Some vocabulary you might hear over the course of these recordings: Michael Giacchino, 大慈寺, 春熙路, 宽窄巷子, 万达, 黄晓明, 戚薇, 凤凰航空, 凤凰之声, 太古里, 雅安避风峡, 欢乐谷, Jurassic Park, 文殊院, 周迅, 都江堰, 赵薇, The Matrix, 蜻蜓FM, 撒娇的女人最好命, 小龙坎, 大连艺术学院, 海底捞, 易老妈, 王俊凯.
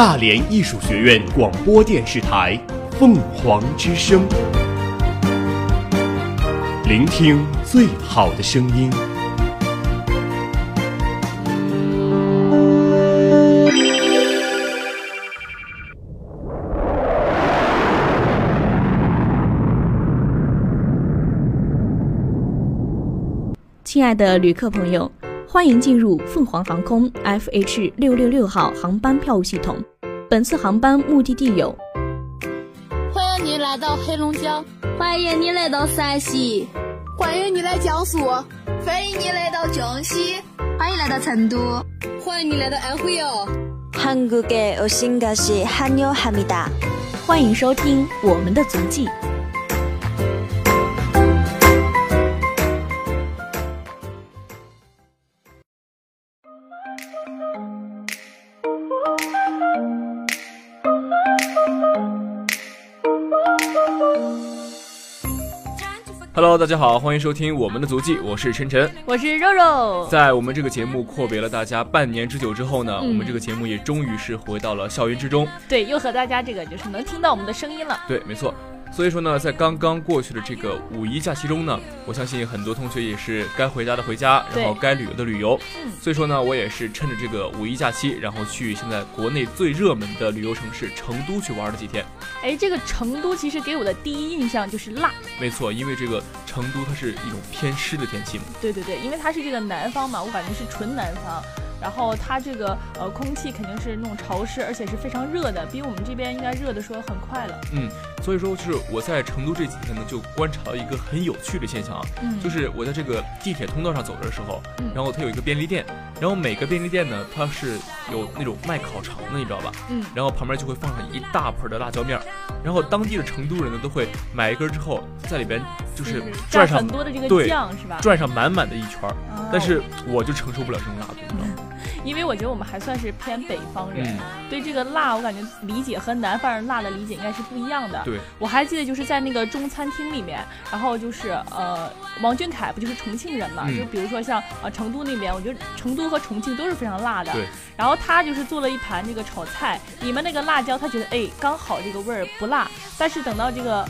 大连艺术学院广播电视台凤凰之声，聆听最好的声音。亲爱的旅客朋友，欢迎进入凤凰航空 FH666 号航班票务系统，本次航班目的地有：欢迎您来到黑龙江，欢迎您来到山西，欢迎您来江苏，欢迎您来到江西，欢迎来到成都，欢迎您来到安徽哦。한국의 오신것이 환영합니다。欢迎收听我们的足迹。Hello， 大家好，欢迎收听我们的足迹，我是晨晨，我是肉肉。在我们这个节目阔别了大家半年之久之后呢，我们这个节目也终于是回到了校园之中。对，又和大家这个就是能听到我们的声音了。对，没错。所以说呢，在刚刚过去的这个五一假期中呢，我相信很多同学也是该回家的回家，然后该旅游的旅游。所以说呢，我也是趁着这个五一假期，然后去现在国内最热门的旅游城市成都去玩了几天。哎，这个成都其实给我的第一印象就是辣。没错，因为这个成都它是一种偏湿的天气嘛。对对对，因为它是这个南方嘛，我感觉是纯南方。然后它这个空气肯定是那种潮湿，而且是非常热的，比我们这边应该热的说很快了。所以说就是我在成都这几天呢，就观察到一个很有趣的现象啊，就是我在这个地铁通道上走的时候，然后它有一个便利店，然后每个便利店呢，它是有那种卖烤肠的，你知道吧？然后旁边就会放上一大盆的辣椒面，然后当地的成都人呢都会买一根之后，在里边就是转上很多的这个酱是吧？转上满满的一圈，但是我就承受不了这种辣度，你知道吗？因为我觉得我们还算是偏北方人，对这个辣我感觉理解和南方人辣的理解应该是不一样的。对，我还记得就是在那个中餐厅里面，然后就是王俊凯不就是重庆人嘛，就比如说像成都那边，我觉得成都和重庆都是非常辣的。对，然后他就是做了一盘那个炒菜，里面那个辣椒他觉得哎刚好这个味儿不辣，但是等到这个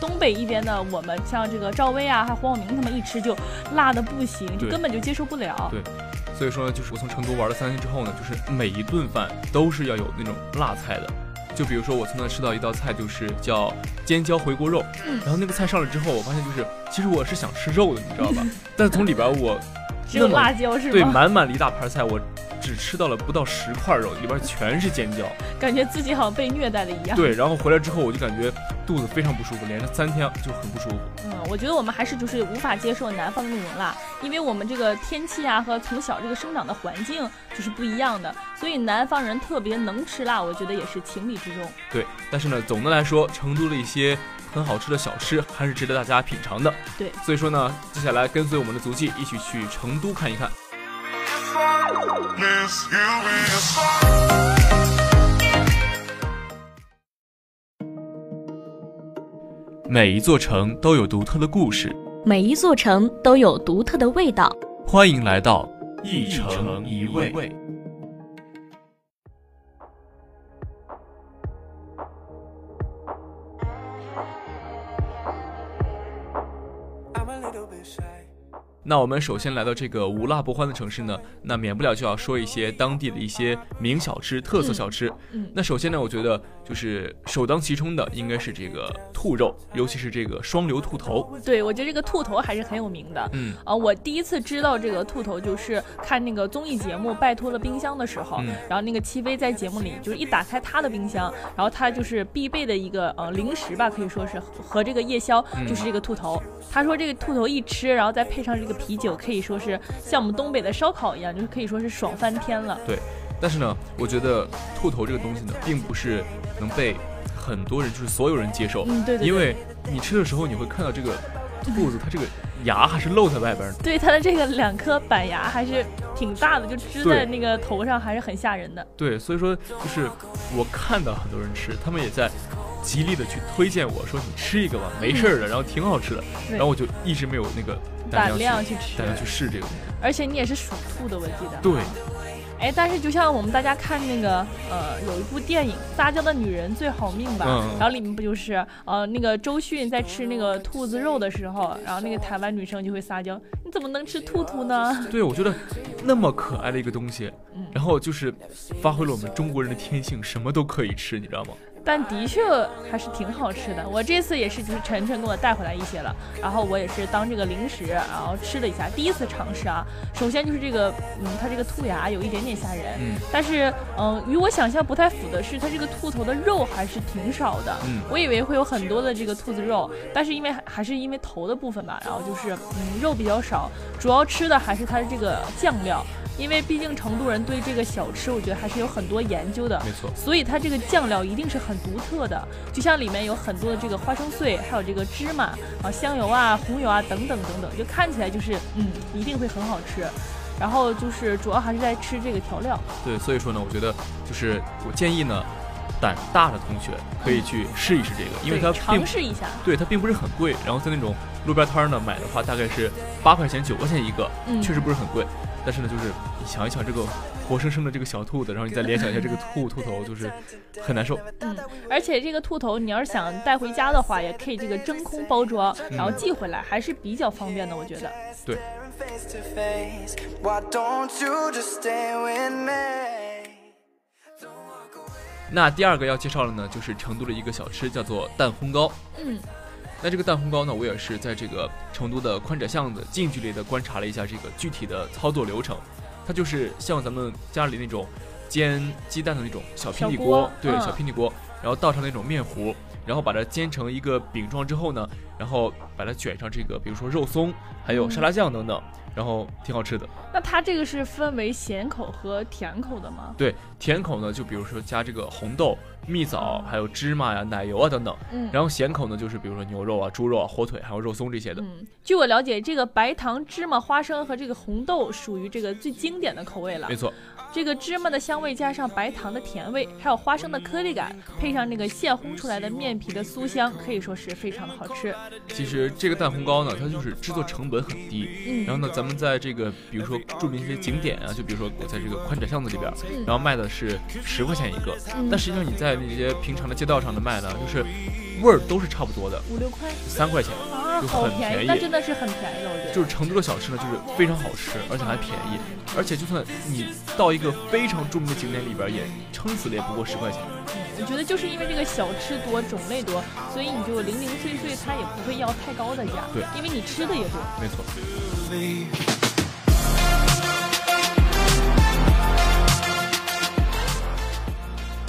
东北一边的我们像这个赵薇啊还有黄晓明他们一吃就辣的不行，就根本就接受不了。对，所以说呢，就是我从成都玩了3天之后呢，就是每一顿饭都是要有那种辣菜的。就比如说我从那吃到一道菜，就是叫尖椒回锅肉，然后那个菜上来之后，我发现就是其实我是想吃肉的，你知道吧？但是从里边我只有辣椒是吗？对，满满的一大盘菜，我只吃到了不到10块肉，里边全是尖椒，感觉自己好像被虐待了一样。对，然后回来之后我就感觉肚子非常不舒服，连着3天就很不舒服。我觉得我们还是就是无法接受南方的那种辣，因为我们这个天气啊和从小这个生长的环境就是不一样的，所以南方人特别能吃辣，我觉得也是情理之中。对，但是呢，总的来说，成都的一些很好吃的小吃还是值得大家品尝的。对，所以说呢，接下来跟随我们的足迹一起去成都看一看。每一座城都有独特的故事，每一座城都有独特的味道。欢迎来到一城一味。那我们首先来到这个无辣不欢的城市呢，那免不了就要说一些当地的一些名小吃、特色小吃。那首先呢，我觉得就是首当其冲的应该是这个兔肉，尤其是这个双流兔头。对，我觉得这个兔头还是很有名的。我第一次知道这个兔头就是看那个综艺节目《拜托了冰箱》的时候，然后那个戚薇在节目里就是一打开她的冰箱，然后她就是必备的一个零食吧，可以说是和这个夜宵就是这个兔头。她说这个兔头一吃，然后再配上这个啤酒，可以说是像我们东北的烧烤一样，就是可以说是爽翻天了。对，但是呢，我觉得兔头这个东西呢，并不是能被很多人，就是所有人接受。对对对。因为你吃的时候，你会看到这个兔子，它这个牙还是露在外边的。对，它的这个2颗板牙还是挺大的，就支在那个头上，还是很吓人的。对，所以说就是我看到很多人吃，他们也在极力的去推荐我说你吃一个吧，没事的，然后挺好吃的，然后我就一直没有那个胆量去试这个，而且你也是属兔的，我记得。对，哎，但是就像我们大家看那个有一部电影《撒娇的女人最好命》吧，然后里面不就是那个周迅在吃那个兔子肉的时候，然后那个台湾女生就会撒娇，你怎么能吃兔兔呢？对，我觉得那么可爱的一个东西，然后就是发挥了我们中国人的天性，什么都可以吃，你知道吗？但的确还是挺好吃的，我这次也是就是晨晨给我带回来一些了，然后我也是当这个零食然后吃了一下，第一次尝试啊。首先就是这个它这个兔牙有一点点吓人，但是与我想象不太符的是它这个兔头的肉还是挺少的，我以为会有很多的这个兔子肉，但是因为还是因为头的部分吧，然后就是肉比较少，主要吃的还是它的这个酱料，因为毕竟成都人对这个小吃我觉得还是有很多研究的，没错，所以它这个酱料一定是很独特的，就像里面有很多的这个花生碎，还有这个芝麻啊、香油啊、红油啊等等等等，就看起来就是一定会很好吃。然后就是主要还是在吃这个调料。对，所以说呢，我觉得就是我建议呢，胆大的同学可以去试一试这个，因为它尝试一下，对，它并不是很贵。然后在那种路边摊呢买的话，大概是8块钱、9块钱一个，确实不是很贵。但是呢，就是你想一想这个活生生的这个小兔子，然后你再联想一下这个兔头，就是很难受。而且这个兔头你要是想带回家的话，也可以这个真空包装，然后寄回来，还是比较方便的，我觉得。对。那第二个要介绍的呢，就是成都的一个小吃，叫做蛋烘糕。那这个蛋烘糕呢，我也是在这个成都的宽窄巷子近距离的观察了一下这个具体的操作流程。它就是像咱们家里那种煎鸡蛋的那种小平底锅，对，小平底锅，然后倒上那种面糊，然后把它煎成一个饼状之后呢，然后把它卷上这个比如说肉松还有沙拉酱等等，然后挺好吃的。那它这个是分为咸口和甜口的吗？对，甜口呢就比如说加这个红豆、蜜枣还有芝麻呀、奶油啊等等，然后咸口呢就是比如说牛肉啊、猪肉啊、火腿还有肉松这些的。据我了解，这个白糖、芝麻、花生和这个红豆属于这个最经典的口味了。没错，这个芝麻的香味加上白糖的甜味，还有花生的颗粒感，配上那个现烘出来的面皮的酥香，可以说是非常的好吃。其实这个蛋烘糕呢，它就是制作成本很低，然后呢咱们在这个比如说著名一些景点啊，就比如说我在这个宽窄巷子里边，然后卖的是10块钱一个，但实际上你在那些平常的街道上的卖呢，就是味儿都是差不多的，5-6块，3块钱啊，就很便宜。那真的是很便宜了，我觉得。就是成都的小吃呢，就是非常好吃，而且还便宜，而且就算你到一个非常著名的景点里边，也撑死了也不过10块钱。我觉得就是因为这个小吃多，种类多，所以你就零零碎碎，它也不会要太高的价。对，因为你吃的也多。没错。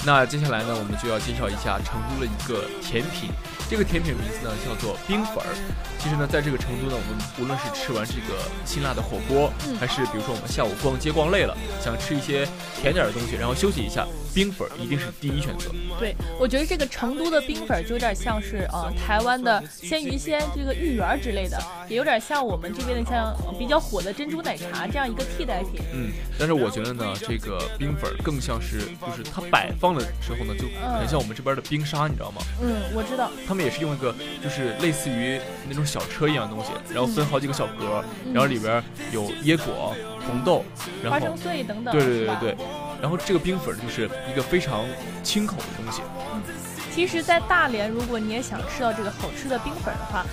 那接下来呢，我们就要介绍一下成都的一个甜品，这个甜品名字呢叫做冰粉儿。其实呢，在这个成都呢，我们无论是吃完这个辛辣的火锅，还是比如说我们下午逛街逛累了，想吃一些甜点的东西，然后休息一下，冰粉一定是第一选择。对，我觉得这个成都的冰粉就有点像是台湾的鲜芋仙、这个芋圆之类的，也有点像我们这边的像比较火的珍珠奶茶这样一个替代品。但是我觉得呢，这个冰粉更像是就是它摆放的时候呢，就很像我们这边的冰沙，你知道吗？我知道。他们也是用一个就是类似于那种小车一样的东西，然后分好几个小格，然后里边有椰果、红豆，然后花生碎等等。对，然后这个冰粉就是一个非常清口的东西。其实在大连，如果你也想吃到这个好吃的冰粉的话，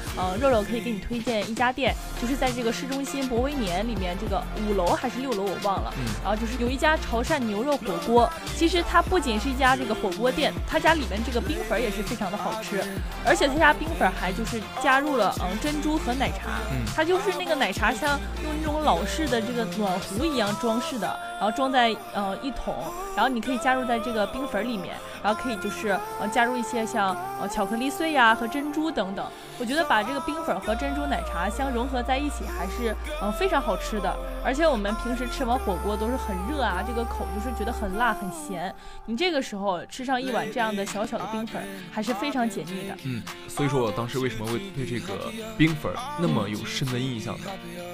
肉肉可以给你推荐一家店，就是在这个市中心博威年里面，这个5楼还是6楼我忘了，然后就是有一家潮汕牛肉火锅。其实它不仅是一家这个火锅店，它家里面这个冰粉也是非常的好吃，而且它家冰粉还就是加入了珍珠和奶茶，它就是那个奶茶像用那种老式的这个暖壶一样装饰的，然后装在一桶，然后你可以加入在这个冰粉里面，然后可以就是加入一些像巧克力碎呀和珍珠等等。我觉得把这个冰粉和珍珠奶茶相融合在一起，还是非常好吃的。而且我们平时吃完火锅都是很热啊，这个口就是觉得很辣很咸，你这个时候吃上一碗这样的小小的冰粉，还是非常解腻的。所以说我当时为什么会对这个冰粉那么有深的印象呢？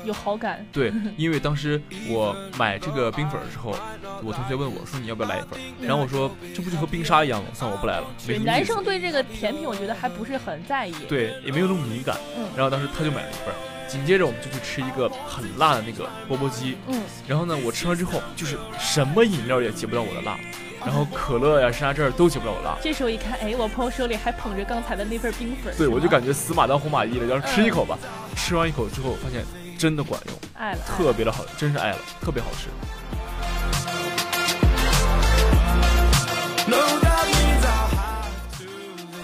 有好感。对，因为当时我买这个冰粉的时候，我同学问我说你要不要来一份，然后我说这不就和冰沙一样吗？算我不来了。男生对这个甜品我觉得还不是很在意，对，也没有那么敏感，然后当时他就买了一份，紧接着我们就去吃一个很辣的那个钵钵鸡，嗯，然后呢我吃完之后就是什么饮料也解不了我的辣，然后可乐呀、沙茶都解不了我辣。这时候一看，哎，我朋友手里还捧着刚才的那份冰粉，对，我就感觉死马当活马医了，然后吃一口吧，吃完一口之后发现真的管用，爱了，特别的好，真是爱了，特别好吃。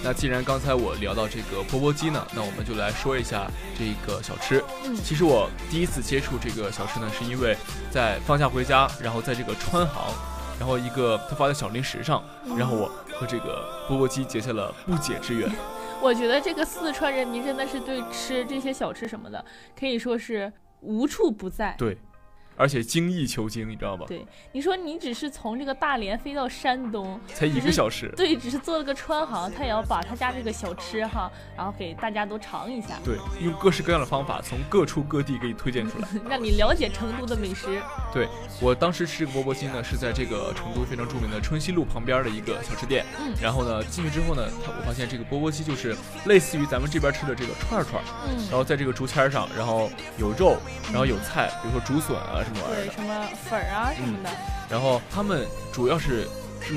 那既然刚才我聊到这个钵钵鸡呢，那我们就来说一下这个小吃。其实我第一次接触这个小吃呢，是因为在放假回家，然后在这个川航，然后一个他发的小零食上，然后我和这个钵钵鸡结下了不解之缘。我觉得这个四川人民真的是对吃这些小吃什么的，可以说是无处不在。对。而且精益求精，你知道吧？对，你说你只是从这个大连飞到山东，才1个小时，对，只是坐了个川航，他也要把他家这个小吃哈，然后给大家都尝一下。对，用各式各样的方法，从各处各地给你推荐出来，让你了解成都的美食。对，我当时吃这个钵钵鸡呢，是在这个成都非常著名的春熙路旁边的一个小吃店。然后呢，进去之后呢，我发现这个钵钵鸡就是类似于咱们这边吃的这个串串，然后在这个竹签上，然后有肉，然后有菜，比如说竹笋啊。对，什么粉啊什么的，然后他们主要是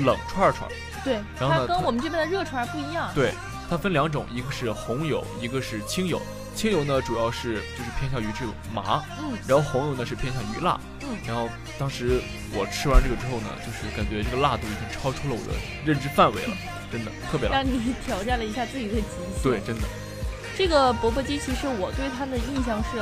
冷串串，对，然后它跟我们这边的热串不一样。对，它分两种，一个是红油，一个是清油。清油呢主要是就是偏向于这种麻，然后红油呢是偏向于辣，然后当时我吃完这个之后呢，就是感觉这个辣度已经超出了我的认知范围了，真的特别辣，让你挑战了一下自己的极限。对，真的。这个钵钵鸡其实我对它的印象是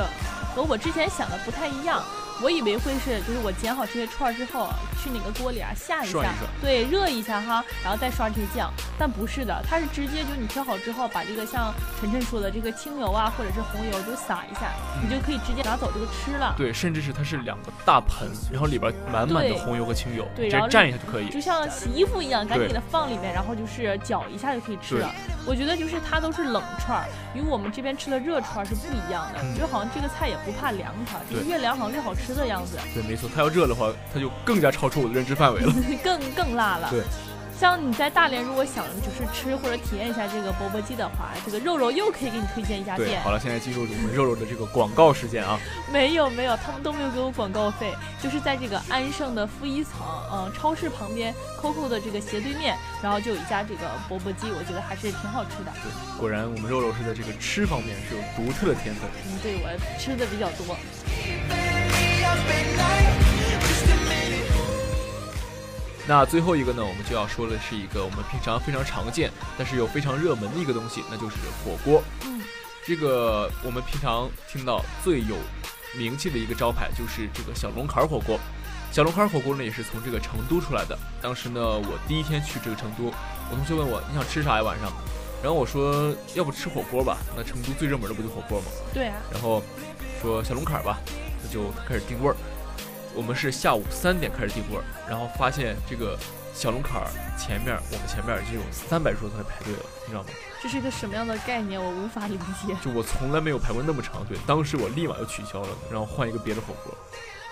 和我之前想的不太一样。我以为会是，就是我剪好这些串之后，去哪个锅里啊下一下，对，热一下哈，然后再刷这些酱。但不是的，它是直接就你挑好之后，把这个像晨晨说的这个清油啊，或者是红油就撒一下，你就可以直接拿走这个吃了。对，甚至是它是2个大盆，然后里边满满的红油和清油，对，直接蘸一下就可以，就像洗衣服一样，赶紧给它放里面，然后就是搅一下就可以吃了。我觉得就是它都是冷串，与我们这边吃的热串是不一样的，就好像这个菜也不怕凉它，就越凉好像越好吃。这样子，对，没错，它要热的话，它就更加超出我的认知范围了，更辣了。对，像你在大连，如果想就是吃或者体验一下这个钵钵鸡的话，这个肉肉又可以给你推荐一家店。对，好了，现在进入我们肉肉的这个广告时间啊。没有，他们都没有给我广告费，就是在这个安盛的负1层，超市旁边 COCO 的这个斜对面，然后就有一家这个钵钵鸡，我觉得还是挺好吃的。对，果然我们肉肉是在这个吃方面是有独特的天分。对，我吃的比较多。那最后一个呢，我们就要说的是一个我们平常非常常见但是又非常热门的一个东西，那就是火锅。这个我们平常听到最有名气的一个招牌就是这个小龙坎火锅。小龙坎火锅呢也是从这个成都出来的。当时呢我第一天去这个成都，我同学问我你想吃啥呀晚上，然后我说要不吃火锅吧，那成都最热门的不就火锅吗？对啊，然后说小龙坎吧，就开始定位。我们是下午3点开始定位，然后发现这个小龙坎前面，我们前面就有300桌在排队了，你知道吗？这是一个什么样的概念？我无法理解。就我从来没有排过那么长队，当时我立马就取消了，然后换一个别的火锅，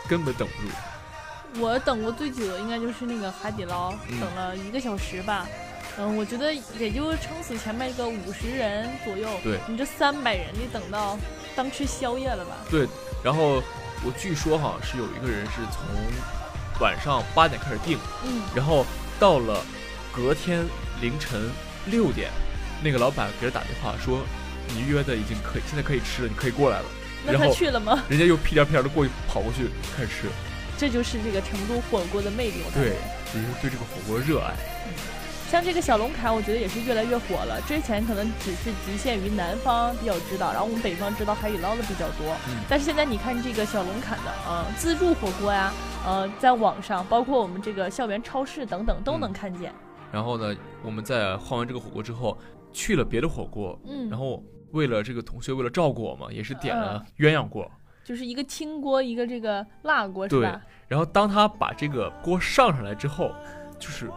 根本等不住。我等过最久的应该就是那个海底捞，等了1个小时吧。我觉得也就撑死前面一个50人左右。对，你这300人，你等到当吃宵夜了吧？对，然后。我据说哈是有一个人是从晚上8点开始订，然后到了隔天凌晨6点，那个老板给他打电话说你约的已经可以，现在可以吃了，你可以过来了。那他去了吗？人家又屁颠屁颠的过去跑过去开始吃。这就是这个成都火锅的魅力，我感觉。对，就是对这个火锅热爱。像这个小龙坎我觉得也是越来越火了，之前可能只是局限于南方比较知道，然后我们北方知道海底捞的比较多，但是现在你看这个小龙坎的自助火锅呀，在网上包括我们这个校园超市等等都能看见。然后呢我们在换完这个火锅之后去了别的火锅，然后为了这个同学为了照顾我嘛，也是点了鸳鸯锅，就是一个清锅一个这个辣锅是吧？对，然后当他把这个锅上来之后，就是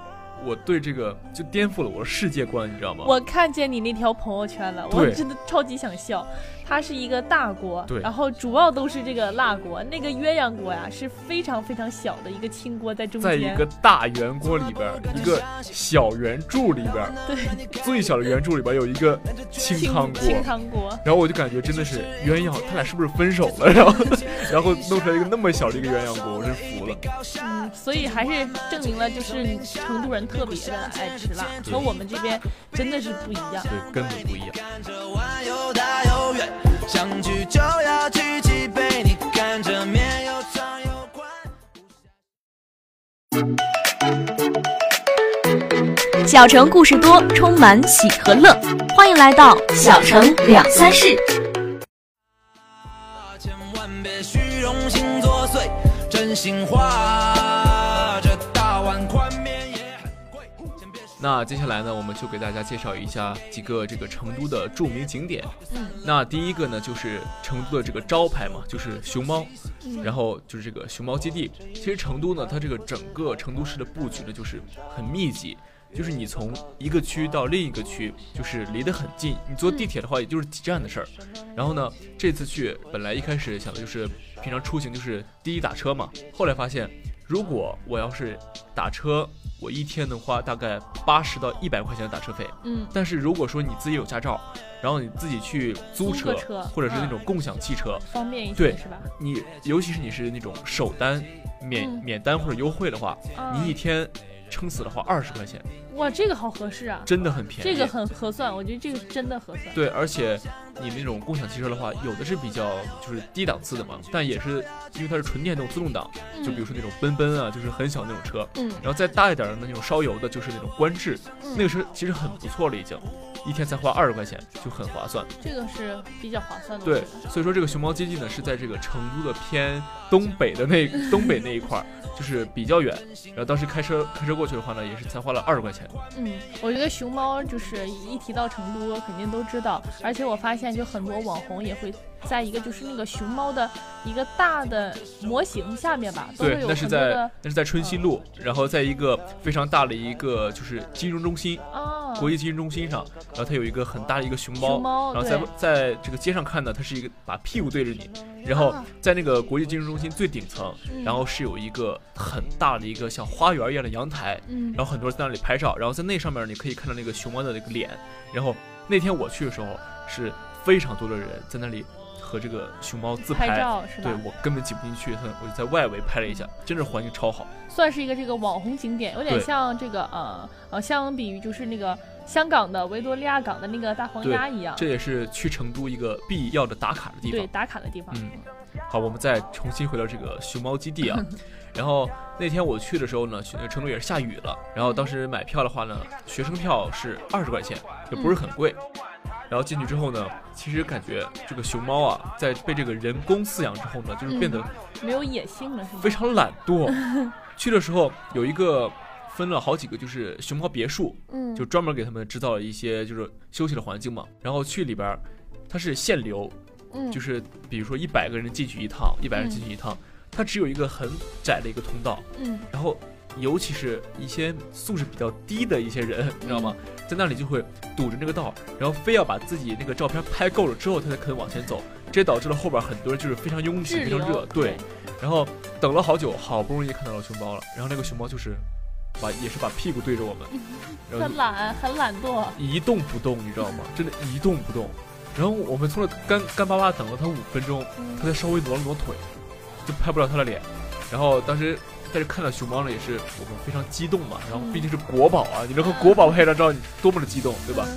我对这个就颠覆了我的世界观，你知道吗？我看见你那条朋友圈了，我真的超级想笑。它是一个大锅，对，然后主要都是这个辣锅，那个鸳鸯锅呀是非常非常小的一个清锅在中间，在一个大圆锅里边，一个小圆柱里边，对，最小的圆柱里边有一个清汤锅，然后我就感觉真的是鸳鸯，他俩是不是分手了？然后弄出来一个那么小的一个鸳鸯锅，我真服了。所以还是证明了就是成都人特别的爱吃辣，和我们这边真的是不一样，对，根本不一样。小城故事多，充满喜和乐，欢迎来到小城两三事。千万别虚荣心作祟，真心话这大碗宽面也很贵。那接下来呢，我们就给大家介绍一下几个这个成都的著名景点。那第一个呢，就是成都的这个招牌嘛，就是熊猫，然后就是这个熊猫基地。其实成都呢，它这个整个成都市的布局呢，就是很密集。就是你从一个区到另一个区，就是离得很近，你坐地铁的话也就是几站的事儿。然后呢，这次去本来一开始想的就是平常出行就是滴滴打车嘛，后来发现如果我要是打车，我一天能花大概80到100块钱的打车费。但是如果说你自己有驾照，然后你自己去租车，或者是那种共享汽车，方便一些，是吧？你尤其是你是那种首单免单或者优惠的话，你一天撑死的话20块钱，哇，这个好合适啊，真的很便宜，这个很合算，我觉得这个真的合算。对，而且你那种共享汽车的话，有的是比较就是低档次的嘛，但也是因为它是纯电动自动挡，就比如说那种奔奔啊，就是很小那种车，然后再大一点的那种烧油的，就是那种观致，那个车其实很不错了，已经一天才花20块钱，就很划算，这个是比较划算的。对，所以说这个熊猫基地呢，是在这个成都的偏东北那一块，就是比较远，然后当时开车过去的话呢，也是才花了20块钱。我觉得熊猫就是一提到成都肯定都知道，而且我发现就很多网红也会在一个就是那个熊猫的一个大的模型下面吧，都会有很多的。对，那是在春熙路，然后在一个非常大的一个就是金融中心，国际金融中心上，然后它有一个很大的一个熊猫，然后在这个街上看呢，它是一个把屁股对着你，然后在那个国际金融中心最顶层，然后是有一个很大的一个像花园一样的阳台，然后很多人在那里拍照，然后在那上面你可以看到那个熊猫的那个脸，然后那天我去的时候是非常多的人在那里和这个熊猫自拍照，是吧？对，我根本挤不进去，我就在外围拍了一下，真的环境超好，算是一个这个网红景点，有点像这个相比于就是那个香港的维多利亚港的那个大黄鸭一样，这也是去成都一个必要的打卡的地方。对，打卡的地方。好，我们再重新回到这个熊猫基地啊。然后那天我去的时候呢，成都也是下雨了，然后当时买票的话呢，学生票是20块钱，也不是很贵。然后进去之后呢，其实感觉这个熊猫啊，在被这个人工饲养之后呢，就是变得没有野性了，是吗？非常懒惰。去的时候有一个分了好几个就是熊猫别墅，就专门给他们制造了一些就是休息的环境嘛。然后去里边，它是限流，就是比如说100个人进去一趟，它只有一个很窄的一个通道，然后尤其是一些素质比较低的一些人，你知道吗？在那里就会堵着那个道，然后非要把自己那个照片拍够了之后，他才肯往前走，这导致了后边很多人就是非常拥挤、非常热。对，然后等了好久，好不容易看到了熊猫了，然后那个熊猫就是也是把屁股对着我们，很懒惰，一动不动，你知道吗？真的，一动不动。然后我们从这干巴巴等了他5分钟，他才稍微挪了挪腿，就拍不了他的脸。然后当时。但是看到熊猫呢，也是我们非常激动嘛，然后毕竟是国宝啊，你能和国宝拍一张照，你多么的激动，对吧？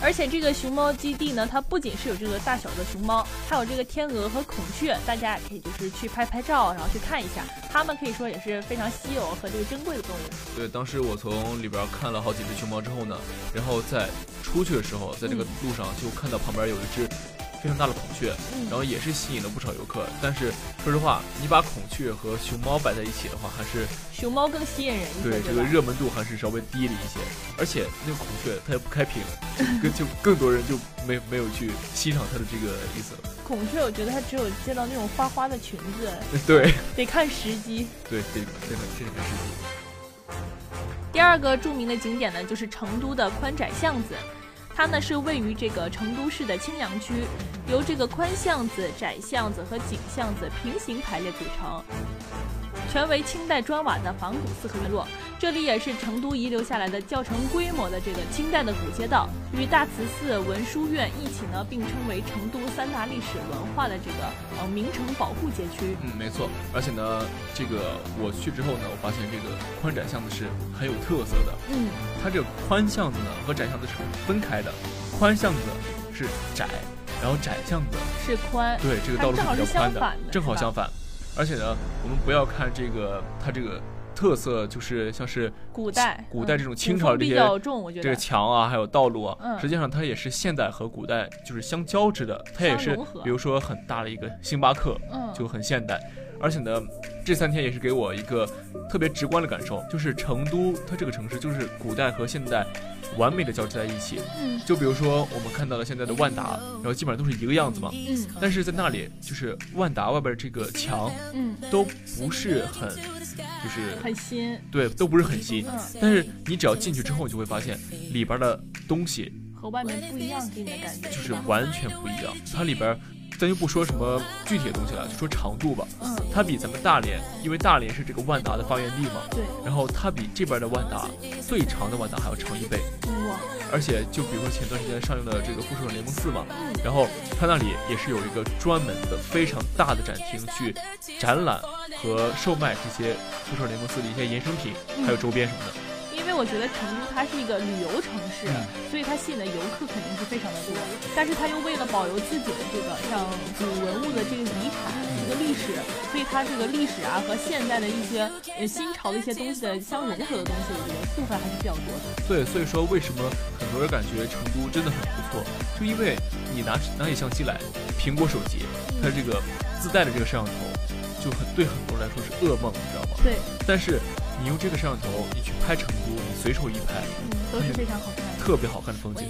而且这个熊猫基地呢，它不仅是有这个大小的熊猫，还有这个天鹅和孔雀，大家也可以就是去拍拍照，然后去看一下，它们可以说也是非常稀有和这个珍贵的动物。对，当时我从里边看了好几只熊猫之后呢，然后在出去的时候，在这个路上就看到旁边有一只非常大的孔雀，然后也是吸引了不少游客。但是说实话，你把孔雀和熊猫摆在一起的话，还是熊猫更吸引人一些。对，这个热门度还是稍微低了一些。而且那个孔雀它也不开屏，就更多人就没有去欣赏它的这个意思了。孔雀我觉得它只有见到那种花花的裙子，对，得看时机。对，得看时机。第二个著名的景点呢，就是成都的宽窄巷子。它呢是位于这个成都市的清凉区，由这个宽巷子、窄巷子和井巷子平行排列组成，全为清代砖瓦的仿古四合院落。这里也是成都遗留下来的较成规模的这个清代的古街道，与大慈寺、文殊院一起呢并称为成都三大历史文化的这个名城保护街区。嗯，没错。而且呢，这个我去之后呢，我发现这个宽窄巷子是很有特色的。嗯，它这个宽巷子呢和窄巷子是分开的，宽巷子是窄，然后窄巷子是宽。对，这个道路是比较宽的，正好相反。而且呢，我们不要看这个它这个特色，就是像是古代这种清朝这些这个墙啊，还有道路啊，实际上它也是现代和古代就是相交织的，它也是比如说很大的一个星巴克，就很现代。而且呢，这三天也是给我一个特别直观的感受，就是成都它这个城市就是古代和现代完美的交织在一起。就比如说我们看到了现在的万达，然后基本上都是一个样子嘛。但是在那里，就是万达外边这个墙，都不是很，就是很新，对，都不是很新。但是你只要进去之后，你就会发现里边的东西和外面不一样，给你的感觉就是完全不一样。它里边。咱就不说什么具体的东西了，就说长度吧。它比咱们大连，因为大连是这个万达的发源地嘛。对。然后它比这边的万达，最长的万达还要长1倍。哇！而且就比如说前段时间上映的这个《复仇者联盟4》嘛，然后它那里也是有一个专门的非常大的展厅去展览和售卖这些《复仇者联盟4》的一些衍生品，还有周边什么的。因为我觉得成都它是一个旅游城市，所以它吸引的游客肯定是非常的多，但是它又为了保留自己的这个像古文物的这个遗产、这个历史，所以它这个历史啊和现代的一些新潮的一些东西的相融合的东西，我觉得部分还是比较多的。对，所以说为什么很多人感觉成都真的很不错，就因为你拿起相机来，苹果手机它这个自带的这个摄像头，就对很多人来说是噩梦，你知道吗？对。但是你用这个摄像头，你去拍成都，你随手一拍，都是非常好看的，特别好看的风景。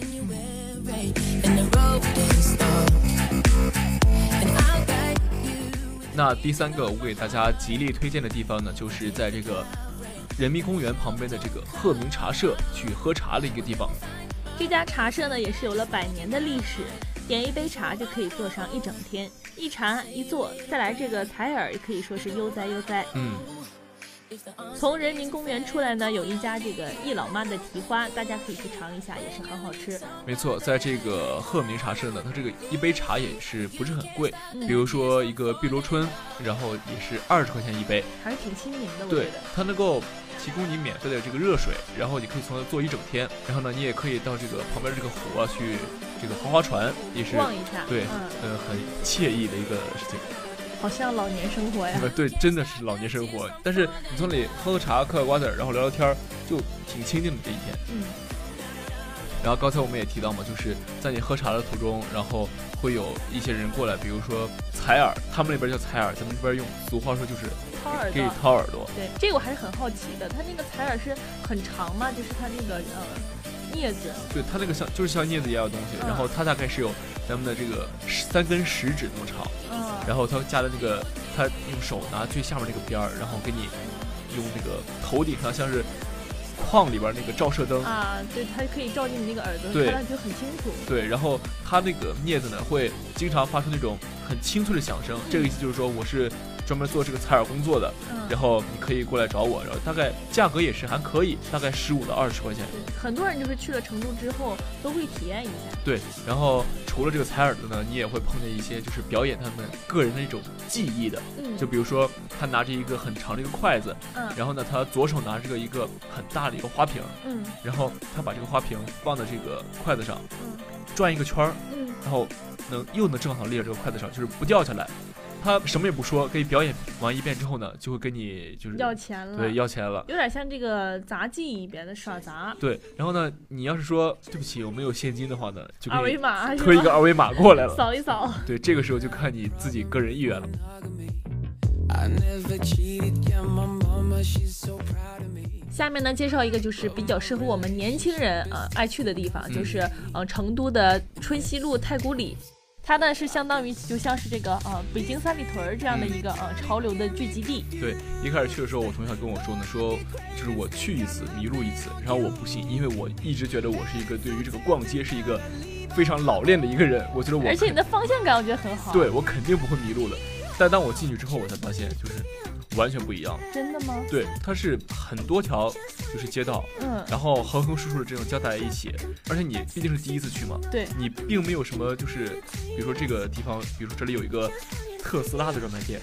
那第三个，我给大家极力推荐的地方呢，就是在这个人民公园旁边的这个鹤鸣茶社去喝茶的一个地方。这家茶社呢，也是有了100年的历史。点一杯茶就可以坐上一整天，一茶一坐，再来这个采耳，可以说是悠哉悠哉。从人民公园出来呢，有一家这个易老妈的蹄花，大家可以去尝一下，也是很好吃。没错，在这个鹤鸣茶社呢，它这个一杯茶也是不是很贵，比如说一个碧螺春，然后也是20块钱1杯，还是挺亲民的。我觉得对，它能够提供你免费的这个热水，然后你可以从那坐一整天，然后呢，你也可以到这个旁边这个湖啊去这个划划船，也是逛一下，对，很惬意的一个事情。好像老年生活呀。对，真的是老年生活。但是你从那里喝喝茶、嗑嗑瓜子，然后聊聊天，就挺清静的这一天。然后刚才我们也提到嘛，就是在你喝茶的途中，然后会有一些人过来，比如说采耳，他们那边叫采耳，咱们这边用俗话说就是给你掏耳朵。对，这个我还是很好奇的，它那个采耳是很长吗？就是它那个镊子。对，它那个像就是像镊子一样的东西，然后它大概是有咱们的这个3根食指那么长，然后它加的那个，它用手拿最下面那个边儿，然后给你用那个头顶上像是框里边那个照射灯啊，对，它可以照进你那个耳朵，看上去很清楚。对，然后它那个镊子呢，会经常发出那种很清脆的响声，这个意思就是说我是专门做这个采耳工作的，然后你可以过来找我，然后大概价格也是还可以，大概15到20块钱。很多人就是去了成都之后都会体验一下。对，然后除了这个采耳的呢，你也会碰见一些就是表演他们个人的一种技艺的，就比如说他拿着一个很长的一个筷子，然后呢他左手拿着一个很大的一个花瓶，然后他把这个花瓶放在这个筷子上，转一个圈，然后又能正好立在这个筷子上，就是不掉下来。他什么也不说，给你表演完一遍之后呢，就会跟你就是要钱了。对，要钱了，有点像这个杂技里边的耍杂。对，然后呢，你要是说对不起我没有现金的话呢，就给你推一个二维码过来了，扫一扫。对，这个时候就看你自己个人意愿了。下面呢，介绍一个就是比较适合我们年轻人爱去的地方，就是成都的春熙路太古里。它呢是相当于就像是这个北京三里屯这样的一个潮流的聚集地。对，一开始去的时候我同学跟我说呢，说就是我去一次迷路一次，然后我不信，因为我一直觉得我是一个对于这个逛街是一个非常老练的一个人，我觉得我，而且你的方向感我觉得很好，对，我肯定不会迷路的。但当我进去之后我才发现就是完全不一样。真的吗？对，它是很多条就是街道，然后横横竖竖的这种交杂在一起，而且你毕竟是第一次去嘛，对，你并没有什么就是比如说这个地方，比如说这里有一个特斯拉的专卖店，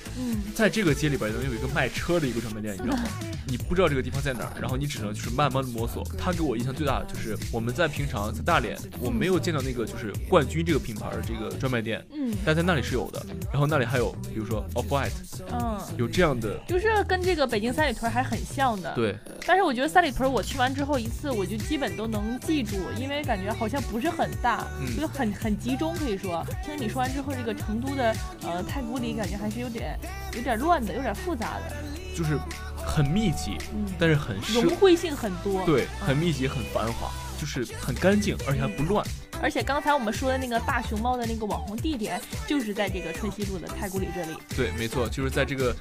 在这个街里边能有一个卖车的一个专卖店，你知道吗？你不知道这个地方在哪儿，然后你只能就是慢慢的摸索。它给我印象最大的就是我们在平常在大连我没有见到那个就是冠军这个品牌的这个专卖店，但在那里是有的。然后那里还有比如说 Off White， 有这样的，就是跟这个北京三里屯还很像的。对，但是我觉得三里屯我去完之后一次我就基本都能记住，因为感觉好像不是很大，就很集中。可以说听你说完之后，这个成都的太古里感觉还是有点乱的，有点复杂的，就是很密集，但是很融汇性很多，对，很密集，很繁华，就是很干净，而且还不乱。而且刚才我们说的那个大熊猫的那个网红地点，就是在这个春熙路的太古里这里。对，没错，就是在这个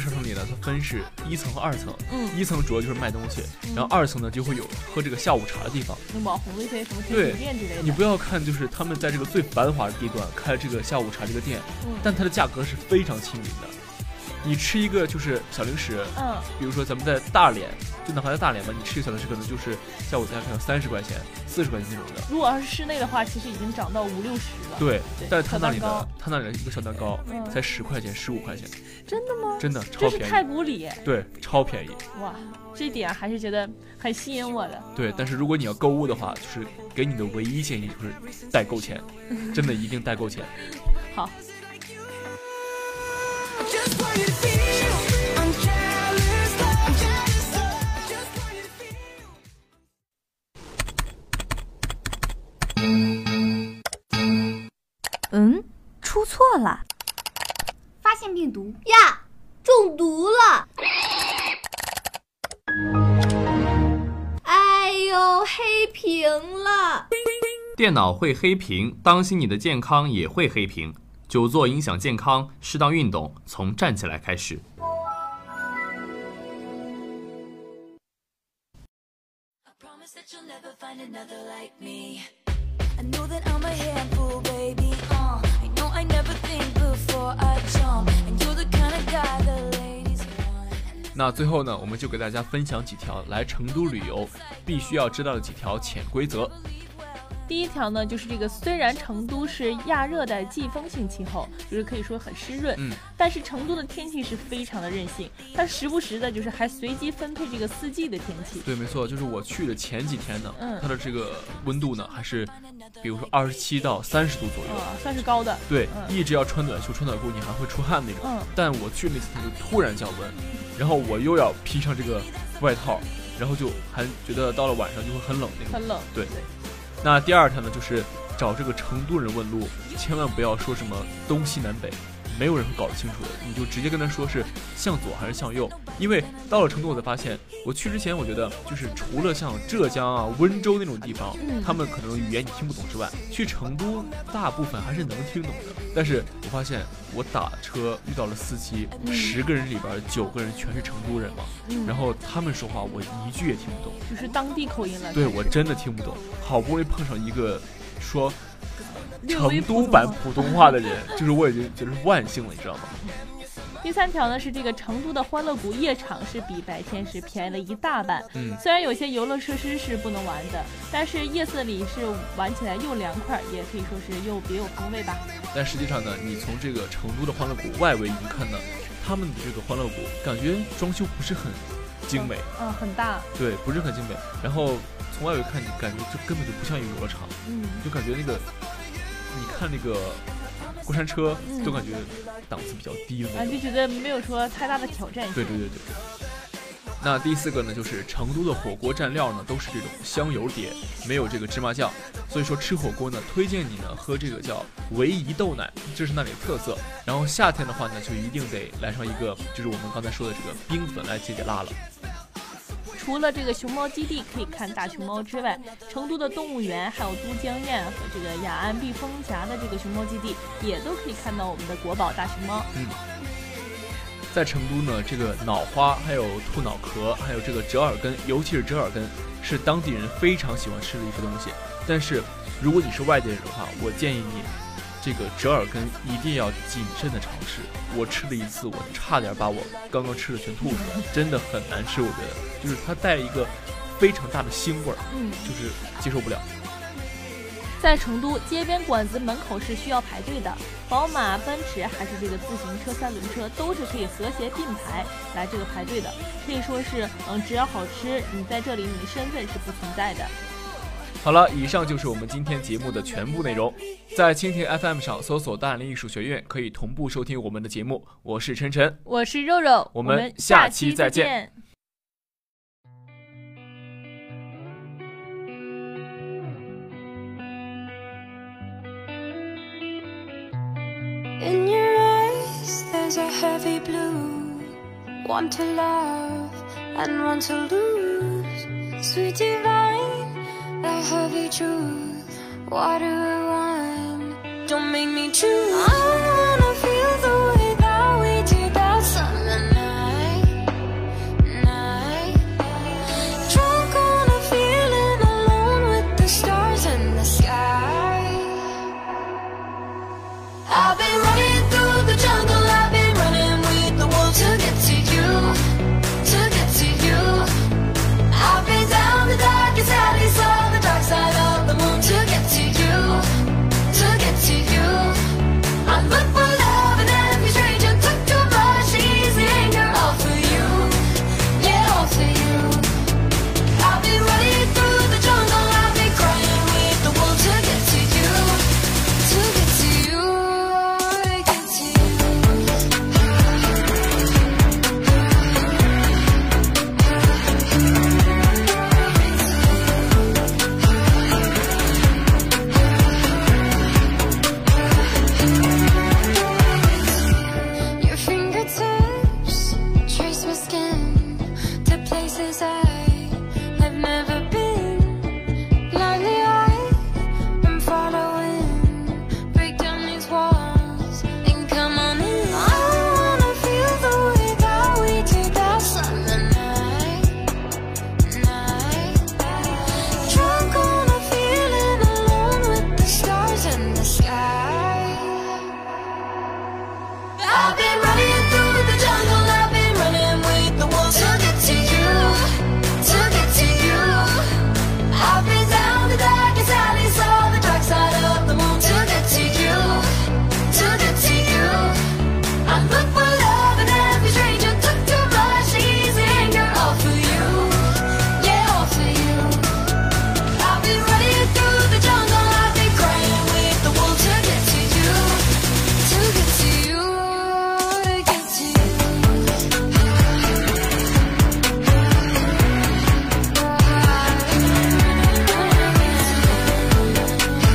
商场里呢，它分是1层和2层。一层主要就是卖东西，然后2层呢就会有喝这个下午茶的地方，网红的一些什么甜品店之类的。你不要看，就是他们在这个最繁华的地段开这个下午茶这个店，但它的价格是非常亲民的。你吃一个就是小零食，比如说咱们在大连，就哪怕在大连吧，你吃一个小零食可能就是下午才看到30块钱、40块钱那种的。如果要是室内的话，其实已经涨到50-60了。对，但是他那里的一个小蛋糕才10块钱、15块钱。真的吗？真的，超便宜。这是太古里。对，超便宜。哇，这点还是觉得很吸引我的。对，但是如果你要购物的话，就是给你的唯一建议就是代购钱，真的一定代购钱。好。出错了，发现病毒呀，中毒了！哎呦，黑屏了！电脑会黑屏，当心你的健康也会黑屏。久坐影响健康，适当运动，从站起来开始。那最后呢，我们就给大家分享几条来成都旅游必须要知道的几条潜规则。第一条呢，就是这个虽然成都是亚热带季风性气候，就是可以说很湿润，但是成都的天气是非常的任性，它时不时的就是还随机分配这个四季的天气。对，没错，就是我去的前几天呢，它的这个温度呢还是比如说27到30度左右，算是高的。对，一直要穿短袖穿短裤，你还会出汗那种。但我去那次它就突然降温，然后我又要披上这个外套，然后就还觉得到了晚上就会很冷那种。很冷。对。那第二条呢，就是找这个成都人问路，千万不要说什么东西南北，没有人会搞得清楚的，你就直接跟他说是向左还是向右。因为到了成都我才发现，我去之前我觉得就是除了像浙江啊、温州那种地方，他们可能语言你听不懂之外，去成都大部分还是能听懂的。但是我发现我打车遇到了司机，10个人里边9个人全是成都人嘛，然后他们说话我一句也听不懂，就是当地口音了。对，我真的听不懂。好不容易碰上一个说成都版普通话的人，就是我已经觉得是万幸了，你知道吗？第三条呢，是这个成都的欢乐谷夜场是比白天是便宜了1大半。虽然有些游乐设施是不能玩的，但是夜色里是玩起来又凉快，也可以说是又别有风味吧。但实际上呢，你从这个成都的欢乐谷外围一看呢，他们的这个欢乐谷感觉装修不是很精美，很大，对，不是很精美。然后从外围看，你感觉就根本就不像一个游乐场，就感觉那个，你看那个过山车，都感觉档次比较低了，就觉得没有说太大的挑战性。对对对对。那第四个呢，就是成都的火锅蘸料呢都是这种香油碟，没有这个芝麻酱，所以说吃火锅呢，推荐你呢喝这个叫唯怡豆奶，这是那里的特色。然后夏天的话呢，就一定得来上一个，就是我们刚才说的这个冰粉来解解辣了。除了这个熊猫基地可以看大熊猫之外，成都的动物园还有都江堰和这个雅安避风峡的这个熊猫基地也都可以看到我们的国宝大熊猫。在成都呢，这个脑花还有兔脑壳还有这个折耳根，尤其是折耳根是当地人非常喜欢吃的一些东西。但是如果你是外地人的话，我建议你这个折耳根一定要谨慎的尝试。我吃了一次，我差点把我刚刚吃的全吐出来，真的很难吃。我觉得就是它带一个非常大的腥味儿，就是接受不了。在成都，街边馆子门口是需要排队的，宝马、奔驰还是这个自行车、三轮车，都是可以和谐并排来这个排队的，可以说是，只要好吃，你在这里你身份是不存在的。好了，以上就是我们今天节目的全部内容。在蜻蜓 FM 上搜索“大连艺术学院”，可以同步收听我们的节目。我是晨晨，我是肉肉，我们下期再见。In your eyes, there's a heavy blue. One to love and one to lose. Sweet divine, the heavy truth. Why do I want? Don't make me choose. I wanna feel the way that we did that summer night. Drunk on a feeling alone with the stars in the sky. I've been running through the jungle, I've been running with the wolves to get to you. I've been down the darkest alley, saw the dark side of the moon to get to you. I look for love in every stranger, took too much easy anger, all for you, yeah, all for you. I've been running through the jungle, I've been crying with the wolves to get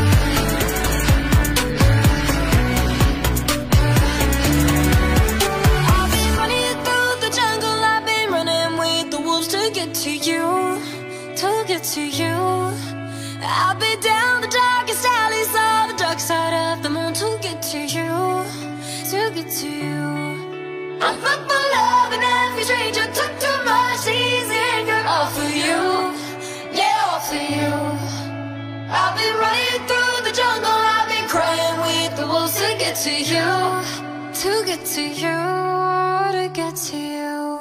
to you. I've been down the darkest alley, saw the dark side of the moon to get to you, to get to you. I look for love in every stranger, took too much easy anger, all for you, yeah, all for you. I've been running through the jungle, I've been crying with the wolves to get to you, to get to you, to get to you.